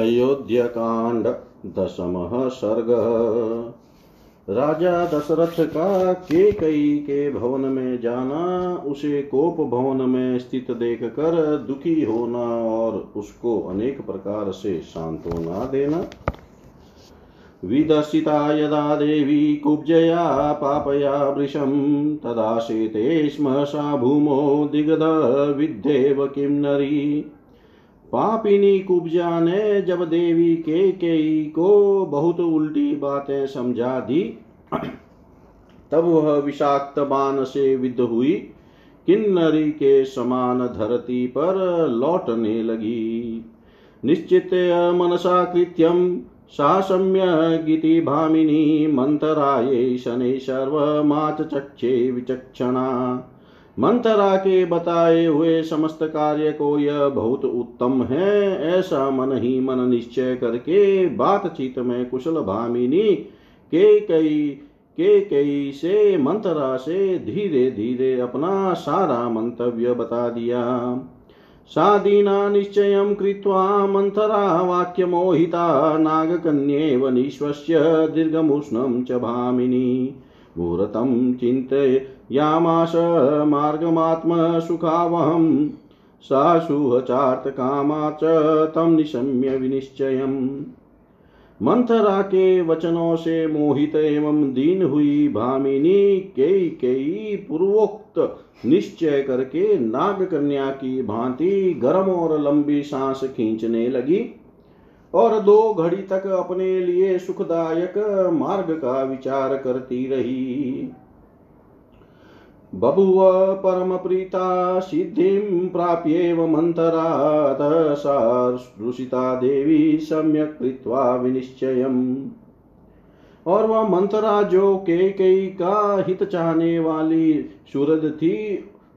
अयोध्याकांड दशमः सर्ग। राजा दशरथ का कैकेयी के भवन में जाना, उसे कोप भवन में स्थित देखकर दुखी होना और उसको अनेक प्रकार से सांत्वना देना। विदर्शिता यदा देवी कुब्जया पापया वृषं तदा शेते स्म सा भूमो दिग्ध विद्धेव किं नरी। पापिनी कुब्जा ने जब देवी कैकेयी को बहुत उल्टी बातें समझा दी, तब वह विषाक्त बाण से विद्ध हुई, किन्नरी के समान धरती पर लौटने लगी। निश्चित्य मनसा कृत्यं सा सम्य गीति भामिनी मंतराये शनै सर्वमाच चक्षे विचक्षणा। मंतरा के बताए हुए समस्त कार्य को यह बहुत उत्तम है, ऐसा मन ही मन निश्चय करके बातचीत में कुशल भामिनी कैकेयी से मंतरा से धीरे धीरे अपना सारा मंतव्य बता दिया। सादीना निश्चयं कृत्वा मंतरा वाक्य मोहिता नागकन्येव निश्वस्य दीर्घमुष्णं च भामिनी। मुहूर्तं चिन्तयामास मार्गमात्म सुखावहं सासुहचार्थ कामा च तं निशम्य विनिश्चयम्। मंथरा के वचनों से मोहित एवं दीन हुई भामिनी कैकेयी पूर्वोक्त निश्चय करके नाग कन्या की भांति गर्म और लंबी सांस खींचने लगी और 2 घड़ी तक अपने लिए सुखदायक मार्ग का विचार करती रही। बभुव परम प्रीता सिद्धिं प्राप्येव मंतरा तस्ता देवी सम्यक कृत्वा विनिश्चयम्। और वह मंतरा जो कैकेयी का हित चाहने वाली सुहृद थी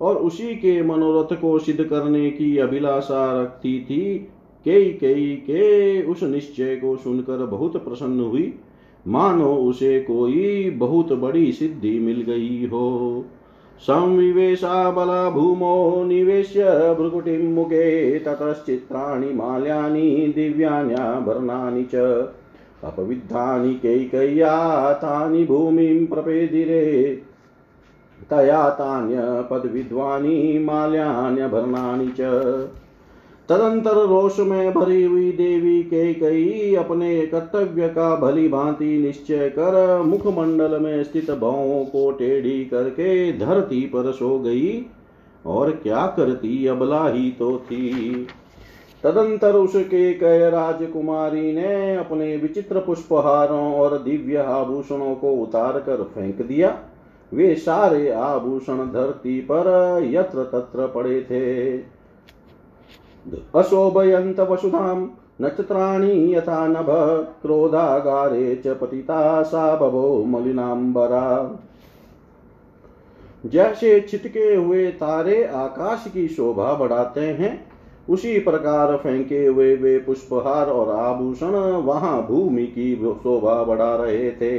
और उसी के मनोरथ को सिद्ध करने की अभिलाषा रखती थी, कैकेयी के उस निश्चय को सुनकर बहुत प्रसन्न हुई, मानो उसे कोई बहुत बड़ी सिद्धि मिल गई हो। संविवेशा बला भूमो निवेश्य भ्रुकुटिं मुखे ततश्चित्राणि माल्यानि दिव्यान्याभरणानि च अपविद्धानि कैकेय्या तानि भूमिं प्रपेदिरे तया तान्यपद्विद्वानि माल्यान्यभरणानि च। तदंतर रोष में भरी हुई देवी कैकेयी अपने कर्तव्य का भली भांति निश्चय कर मुखमंडल में स्थित भवों को टेढ़ी करके धरती पर सो गई। और क्या करती, अबला ही तो थी। तदंतर उस कैकेयी राजकुमारी ने अपने विचित्र पुष्पहारों और दिव्य आभूषणों को उतार कर फेंक दिया। वे सारे आभूषण धरती पर यत्र तत्र पड़े थे। अशोभयन्त वसुधां नक्षत्राणि यथा नभ क्रोधागारे च पतिता सा बभो मलिनांबरा। जैसे छिटके हुए तारे आकाश की शोभा बढ़ाते हैं, उसी प्रकार फेंके हुए वे पुष्पहार और आभूषण वहां भूमि की शोभा बढ़ा रहे थे।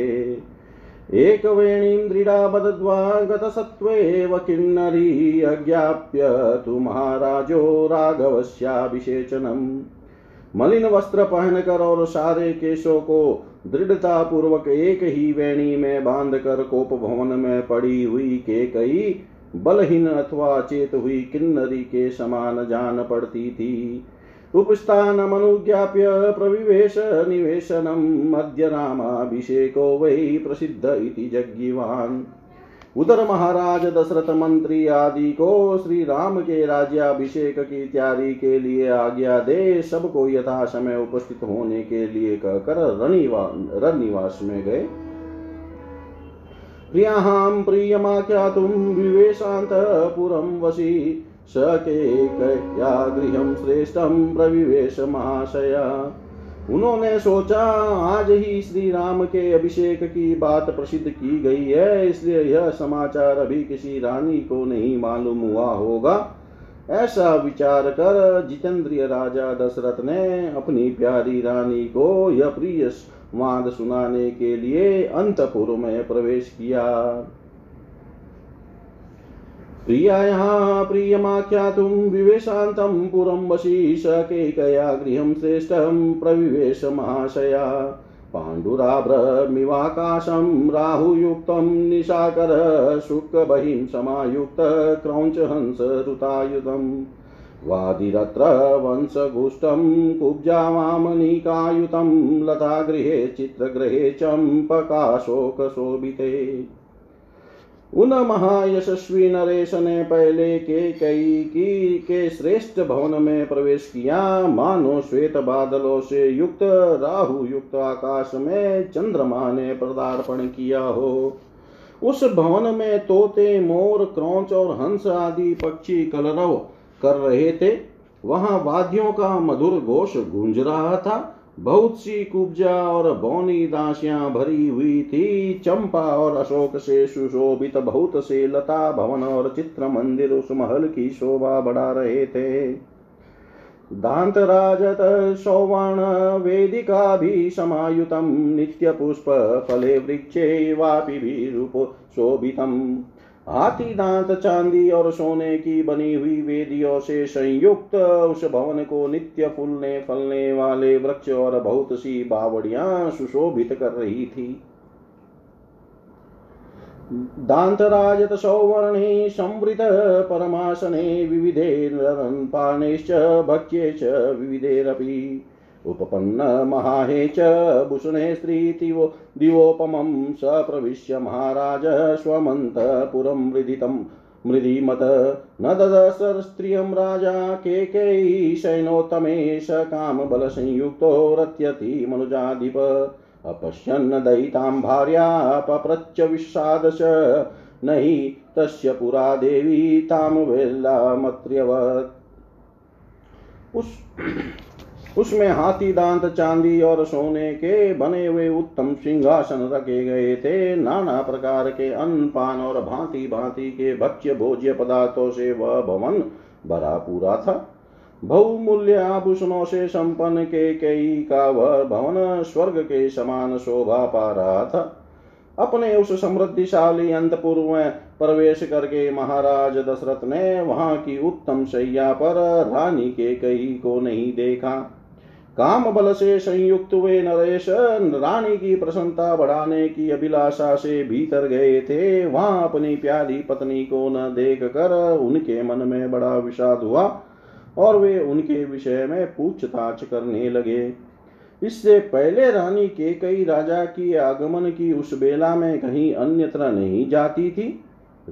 एक वेणीं दृढ़ा बदद्वा गतसत्त्वेव किन्नरी अज्ञाप्य तु महाराजो राघवस्याभिषेचनम्। मलिन वस्त्र पहनकर और सारे केशों को दृढ़ता पूर्वक एक ही वेणी में बांधकर कोप भवन में पड़ी हुई कैकेयी बलहीन अथवा अचेत हुई किन्नरी के समान जान पड़ती थी। उपस्थानमनुज्ञाप्य प्रविवेश निवेशनम् अद्य रामाभिषेको वै प्रसिद्ध इति जज्ञिवान्। उधर महाराज दशरथ मंत्री आदि को श्री राम के राज्याभिषेक की तैयारी के लिए आज्ञा दे सबको यथा समय उपस्थित होने के लिए कहकर रणनिवास में गए। प्रियाहां प्रियमाख्यातुं विवेशांत पुरं वसी स कैकेय्या गृहं श्रेष्ठं प्रविवेश महाशया। उन्होंने सोचा, आज ही श्री राम के अभिषेक की बात प्रसिद्ध की गई है, इसलिए यह समाचार अभी किसी रानी को नहीं मालूम हुआ होगा। ऐसा विचार कर जितेंद्रिय राजा दशरथ ने अपनी प्यारी रानी को यह प्रिय वाद सुनाने के लिए अंतपुर में प्रवेश किया। प्रियायाः प्रियमाख्यातुं विवेशान्तं पुरं वशीशकेकया गृहं श्रेष्ठं प्रविवेश महाशया पाण्डुराभ्रमिवाकाशं राहुयुक्तं निशाकर शुकबहिं समायुक्त क्रौञ्चहंसरुतायुधं वादिरत्र वंशगुष्ठं कुब्जावामनिकायुतं लतागृहे चित्रगृहे चम्पकाशोकशोभिते। उन महायशस्वी नरेश ने पहले के कैकेयी के श्रेष्ठ भवन में प्रवेश किया। मानो श्वेत बादलों से युक्त राहु युक्त आकाश में चंद्रमा ने पदार्पण किया हो। उस भवन में तोते मोर क्रौंच और हंस आदि पक्षी कलरव कर रहे थे। वहां वाद्यों का मधुर घोष गूंज रहा था। बहुत सी कुब्जा और बौनी दासियां भरी हुई थी। चंपा और अशोक से सुशोभित बहुत से लता भवन और चित्र मंदिर उस महल की शोभा बढ़ा रहे थे। दांत राजत सौवर्ण वेदिका भी समायुतम नित्य पुष्प फले वृक्षे वापि भी रूप शोभितम। हाथी दांत चांदी और सोने की बनी हुई वेदियों से संयुक्त उस भवन को नित्य फूलने फलने वाले वृक्ष और बहुत सी बावड़ियां सुशोभित कर रही थी। दांतराजत सौवर्णे संवृत परमासने विविधे रनपानेश्च भक्ष्ये च विविधेरपि उपपन्न महाहे च भूषणे स्त्रीतिवो दिवोपमं स प्रविश्य महाराज स्वमन्तपुरं मृदितं मृदिमत न ददसर स्त्रियं राजा केकेयी शयनोत्तमे स कामबलसंयुक्तो रत्यति मनुजाधिप अपश्यन्न दयितां भार्यापप्रच्च विषादश नहि तस्य पुरा देवी ताम वेल्लामत्र्यवत्। उसमें हाथी दांत चांदी और सोने के बने हुए उत्तम सिंहासन रखे गए थे। नाना प्रकार के अन्न पान और भांति भांति के भक्ष्य भोज्य पदार्थों से वह भवन भरा पूरा था। बहुमूल्य आभूषणों से संपन्न कैकेयी का वह भवन स्वर्ग के समान शोभा पा रहा था। अपने उस समृद्धिशाली अंतपुर में प्रवेश करके महाराज दशरथ ने वहां की उत्तम शैया पर रानी कैकेयी को नहीं देखा। काम बल से संयुक्त हुए नरेश रानी की प्रसन्नता बढ़ाने की अभिलाषा से भीतर गए थे। वहां अपनी प्यारी पत्नी को न देख कर उनके मन में बड़ा विषाद हुआ और वे उनके विषय में पूछताछ करने लगे। इससे पहले रानी कैकेयी राजा की आगमन की उस बेला में कहीं अन्यत्र नहीं जाती थी।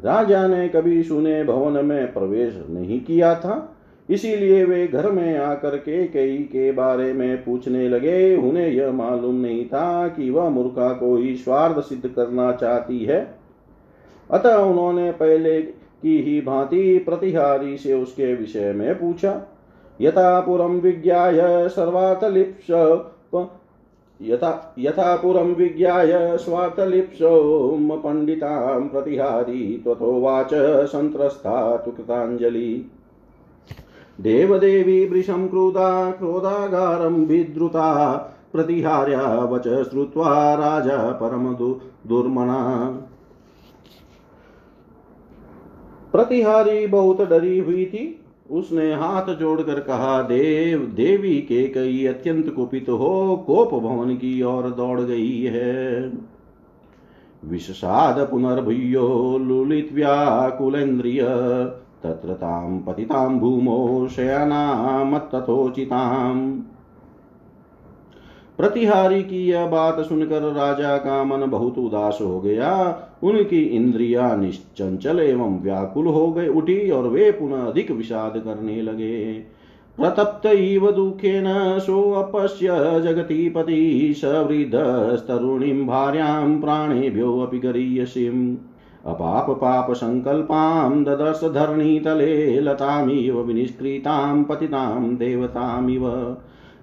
राजा ने कभी सुने भवन में प्रवेश नहीं किया था। इसीलिए वे घर में आकर कैकेयी के बारे में पूछने लगे। उन्हें यह मालूम नहीं था कि वह मूर्खा को ही स्वार्थ सिद्ध करना चाहती है। अतः उन्होंने पहले की ही भांति प्रतिहारी से उसके विषय में पूछा। यथा पुरं विज्ञाय स्वार्थलिप्सोम पंडितां प्रतिहारी त्वथोवाच संत्रस्था तु कृतांजलि। देवदेवी वृषं क्रुधा क्रोधागारं विद्रुता प्रतिहार्या वच श्रुत्वा राजा परम दुर्मना। प्रतिहारी बहुत डरी हुई थी। उसने हाथ जोड़कर कहा, देवी कैकेयी अत्यंत कुपित हो कोप भवन की ओर दौड़ गई है। विषाद पुनर्भूयो लुलित व्याकुलेन्द्रिय तत्र तां पतितां भूमौ शयनामत्तथोचिताम्। प्रतिहारी की यह बात सुनकर राजा का मन बहुत उदास हो गया। उनकी इंद्रियां निश्चंचल एवं व्याकुल हो गई उठी और वे पुनः अधिक विषाद करने लगे। प्रतप्त इव दुखेन सोऽपश्य जगतीपति सवृद्धस्तरुणीं भार्यां प्राणेभ्यो अपि गरीयसीम् अपाप पाप संकल्पां ददर्श धरणीतले लतामिव विनिष्कृतां पतितां देवतामिव।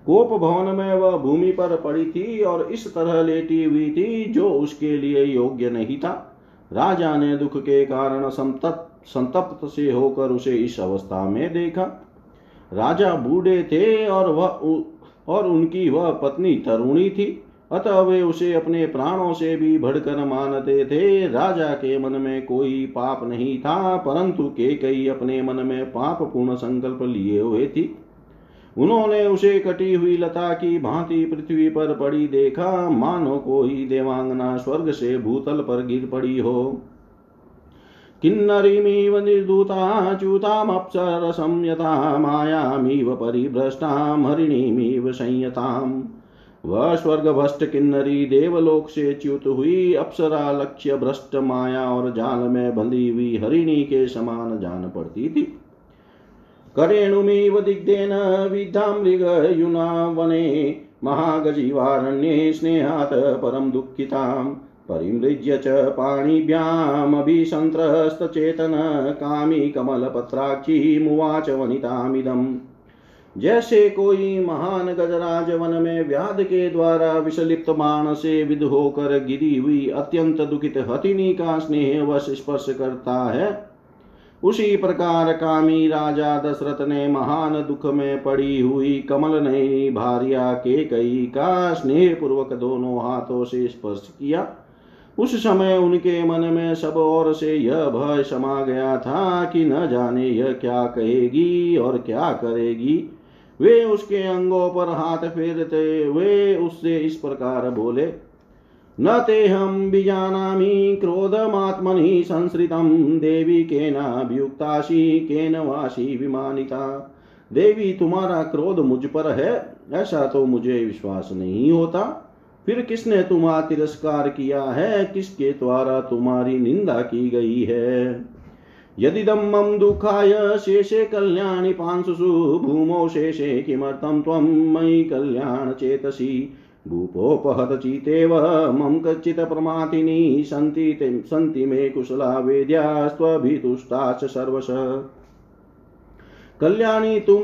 कोप भवन में वह भूमि पर पड़ी थी और इस तरह लेटी हुई थी जो उसके लिए योग्य नहीं था। राजा ने दुख के कारण संतप्त से होकर उसे इस अवस्था में देखा। राजा बूढ़े थे और उनकी वह पत्नी तरुणी थी। अतः वे उसे अपने प्राणों से भी बढ़कर मानते थे। राजा के मन में कोई पाप नहीं था, परंतु कैकेयी अपने मन में पाप पूर्ण संकल्प लिए हुए थी। उन्होंने उसे कटी हुई लता की भांति पृथ्वी पर पड़ी देखा, मानो कोई देवांगना स्वर्ग से भूतल पर गिर पड़ी हो। किन्नरीमीव निर्दूता च्युतामप्सरसं यथा मायामीव परिभ्रष्टां हरिणीमीव संयतां। वह स्वर्गभ्रष्ट किन्नरी देवलोक से च्युत हुई अप्सरा लक्ष्य भ्रष्ट माया और जाल में बंधी हुई हरिणी के समान जान पड़ती थी। करेणुमीव दिग्धेन विद्धामृगयुना वने महागजीवारण्ये स्नेहात् परं दुःखिताम् परिमृज्य च पाणिभ्यामभिसंत्रस्तचेतन कामी कमलपत्राक्षी मुवाच वनितामिदम्। जैसे कोई महान गजराज वन में व्याध के द्वारा विषलिप्त बाण से विद्ध होकर गिरी हुई अत्यंत दुखित हथिनी का स्नेहवश स्पर्श करता है, उसी प्रकार कामी राजा दशरथ ने महान दुख में पड़ी हुई कमल नयनी भार्या कैकेयी का स्नेह पूर्वक दोनों हाथों से स्पर्श किया। उस समय उनके मन में सब ओर से यह भय समा गया था कि न जाने यह क्या कहेगी और क्या करेगी। वे उसके अंगों पर हाथ फेरते वे उससे इस प्रकार बोले, न तेहं बीजानामि क्रोधमात्मनि संश्रितं देवी केनाभियुक्तासि केन वासि विमानिता। देवी, तुम्हारा क्रोध मुझ पर है ऐसा तो मुझे विश्वास नहीं होता। फिर किसने तुम्हारा तिरस्कार किया है, किसके द्वारा तुम्हारी निंदा की गई है? यदिदं मम दुखाय शेषे कल्याणि पांसुषु भूमौ शेषे किमर्थं त्वं मयि कल्याण चेतसि। भूपोपहत चीतेव मम कच्चित प्रमातिनी संति मे कुशला वेद्यास्त्वभितुष्टाश्च सर्वशः। कल्याणी, तुम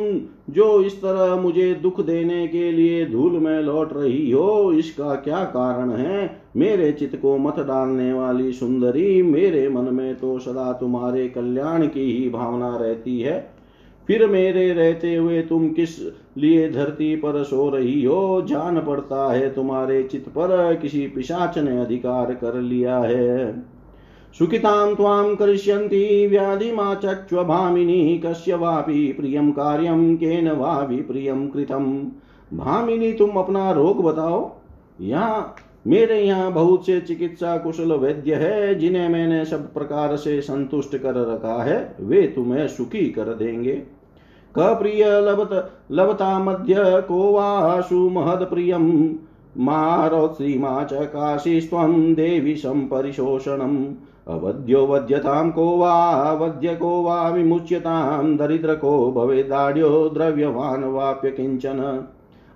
जो इस तरह मुझे दुख देने के लिए धूल में लौट रही हो इसका क्या कारण है? मेरे चित्त को मत डालने वाली सुंदरी, मेरे मन में तो सदा तुम्हारे कल्याण की ही भावना रहती है, फिर मेरे रहते हुए तुम किस लिए धरती पर सो रही हो? जान पड़ता है तुम्हारे चित्त पर किसी पिशाच ने अधिकार कर लिया है। सुखितां त्वां करिष्यन्ति व्याधिमाचक्ष्व भामिनी कस्य वापि प्रियं कार्यं केन वा विप्रियं कृतं। भामिनी, तुम अपना रोग बताओ। यहाँ मेरे यहाँ बहुत से चिकित्सा कुशल वैद्य है जिन्हें मैंने सब प्रकार से संतुष्ट कर रखा है, वे तुम्हें सुखी कर देंगे। क प्रिय लभता मध्य को वासु महद प्रियम मारोत्सीमा च काशीस्त्वं देवी संपरिशोषणम्। अवध्यो वध्यतां को वा वध्य को वा विमुच्यतां दरिद्र को भवेदाढ्यो द्रव्यवान वाप्य किंचन।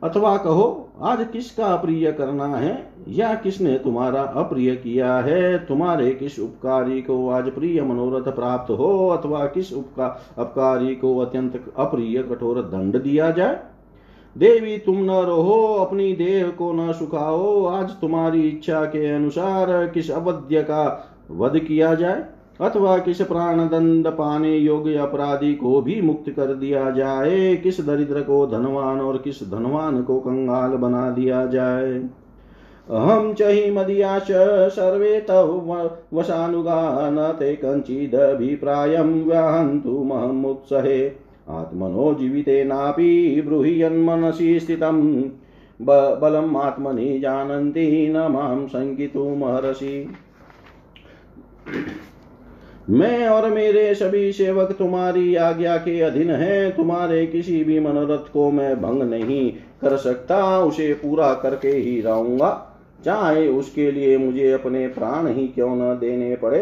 अथवा कहो, आज किसका प्रिय करना है या किसने तुम्हारा अप्रिय किया है? तुम्हारे किस उपकारी को आज प्रिय मनोरथ प्राप्त हो अथवा किस उपकारी को अत्यंत अप्रिय कठोर दंड दिया जाए? देवी, तुम न रोहो, अपनी देह को न सुखाओ। आज तुम्हारी इच्छा के अनुसार किस अवध्य का वध किया जाए अथवा किस प्राणदंड पाने योग्य अपराधी को भी मुक्त कर दिया जाए, किस दरिद्र को धनवान और किस धनवान को कंगाल बना दिया जाए। अहम चहि मदीयाश सर्वे तव वशानुगा न ते कंचिदभिप्रायं वहन्तु महम् उत्सहे आत्मनो जीविते नापि ब्रूहि यन्मनसि स्थितं बलम् आत्मनि जानन्ति न मां शंकितुम् अर्हसि। मैं और मेरे सभी सेवक तुम्हारी आज्ञा के अधीन हैं, तुम्हारे किसी भी मनोरथ को मैं भंग नहीं कर सकता, उसे पूरा करके ही रहूंगा, चाहे उसके लिए मुझे अपने प्राण ही क्यों न देने पड़े।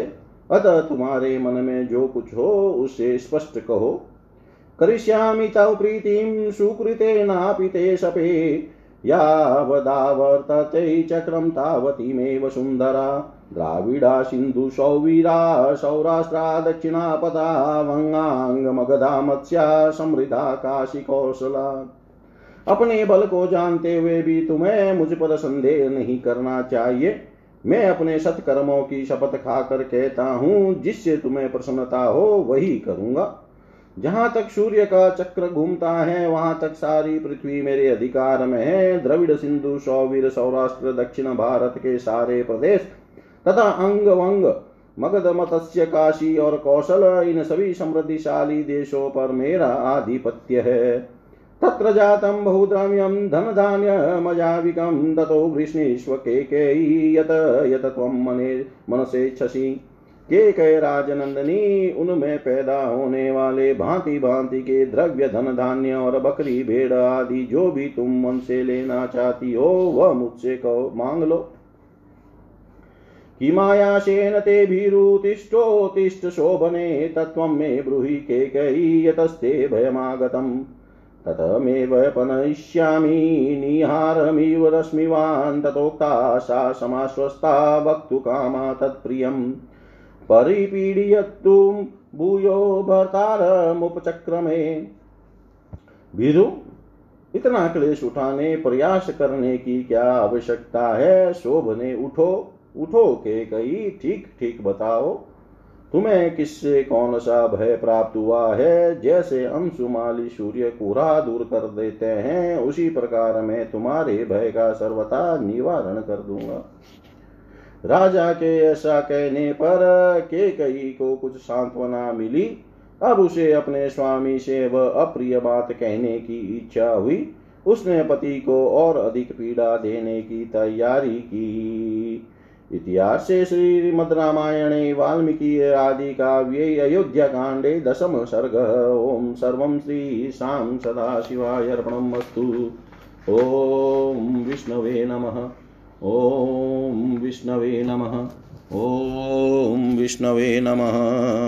अतः तुम्हारे मन में जो कुछ हो उसे स्पष्ट कहो। करिष्यामि तव प्रीतिं सुकृते नापि ते शपे यावदावर्तते चक्रं तावति मे वसुन्धरा। द्राविडा सिन्धु सौवीरा सौराष्ट्रा दक्षिणापदा वंगांगमगधा मत्स्या समृद्धा काशी कौशला। अपने बल को जानते हुए भी तुम्हें मुझ पर संदेह नहीं करना चाहिए। मैं अपने सत्कर्मों की शपथ खाकर कहता हूँ, जिससे तुम्हें प्रसन्नता हो वही करूँगा। जहां तक सूर्य का चक्र घूमता है वहां तक सारी पृथ्वी मेरे अधिकार में है। द्रविड़, सिंधु, सौवीर, सौराष्ट्र, दक्षिण भारत के सारे प्रदेश तथा अंग वंग, मगध, मत्स्य, काशी और कौशल, इन सभी समृद्धिशाली देशों पर मेरा आधिपत्य है। तत्र जातं बहुद्राम्यं धनधान्यमजाविकं ततो वृष्णीष्व केकेयी यत यत त्वं मनसेच्छसि। केकय राजनंदनी, उनमें पैदा होने वाले भांति भांति के द्रव्य, धन, धान्य और बकरी, भेड़ आदि जो भी तुम मन से लेना चाहती हो वह मुझसे कहो, मांग लो। किमायाशेन ते भीरुतिष्ठोतिष्ठ शोभने तत्त्वं मे ब्रूहि केकयी यतस्ते भयमागतम्। ततमेव पनयिष्यामि निहारमिव रश्मिवान्। ततोक्ता सा समाश्वस्ता वक्तुकामा तत्प्रियम्। परिपीडयतु भूयो भर्तारमुपचक्रमे। भीरु, इतना क्लेश उठाने प्रयास करने की क्या आवश्यकता है। शोभने, उठो उठो केकयी, ठीक ठीक बताओ तुम्हें किससे कौन सा भय प्राप्त हुआ है। जैसे अंशुमाली सूर्य कोहरा दूर कर देते हैं उसी प्रकार मैं तुम्हारे भय का सर्वथा निवारण कर दूंगा। राजा के ऐसा कहने पर केकयी को कुछ सांत्वना मिली। अब उसे अपने स्वामी से वह अप्रिय बात कहने की इच्छा हुई। उसने पति को और अधिक पीड़ा देने की तैयारी की। इतिहास से श्रीमद् रामायणे वाल्मीकि आदि काव्ये अयोध्या कांडे दशम सर्ग। ओम सर्वं श्री शाम सदा शिवाय अर्पणमस्तु। ओम विष्णवे नमः। ओम विष्णवे नमः। ओम विष्णवे नमः।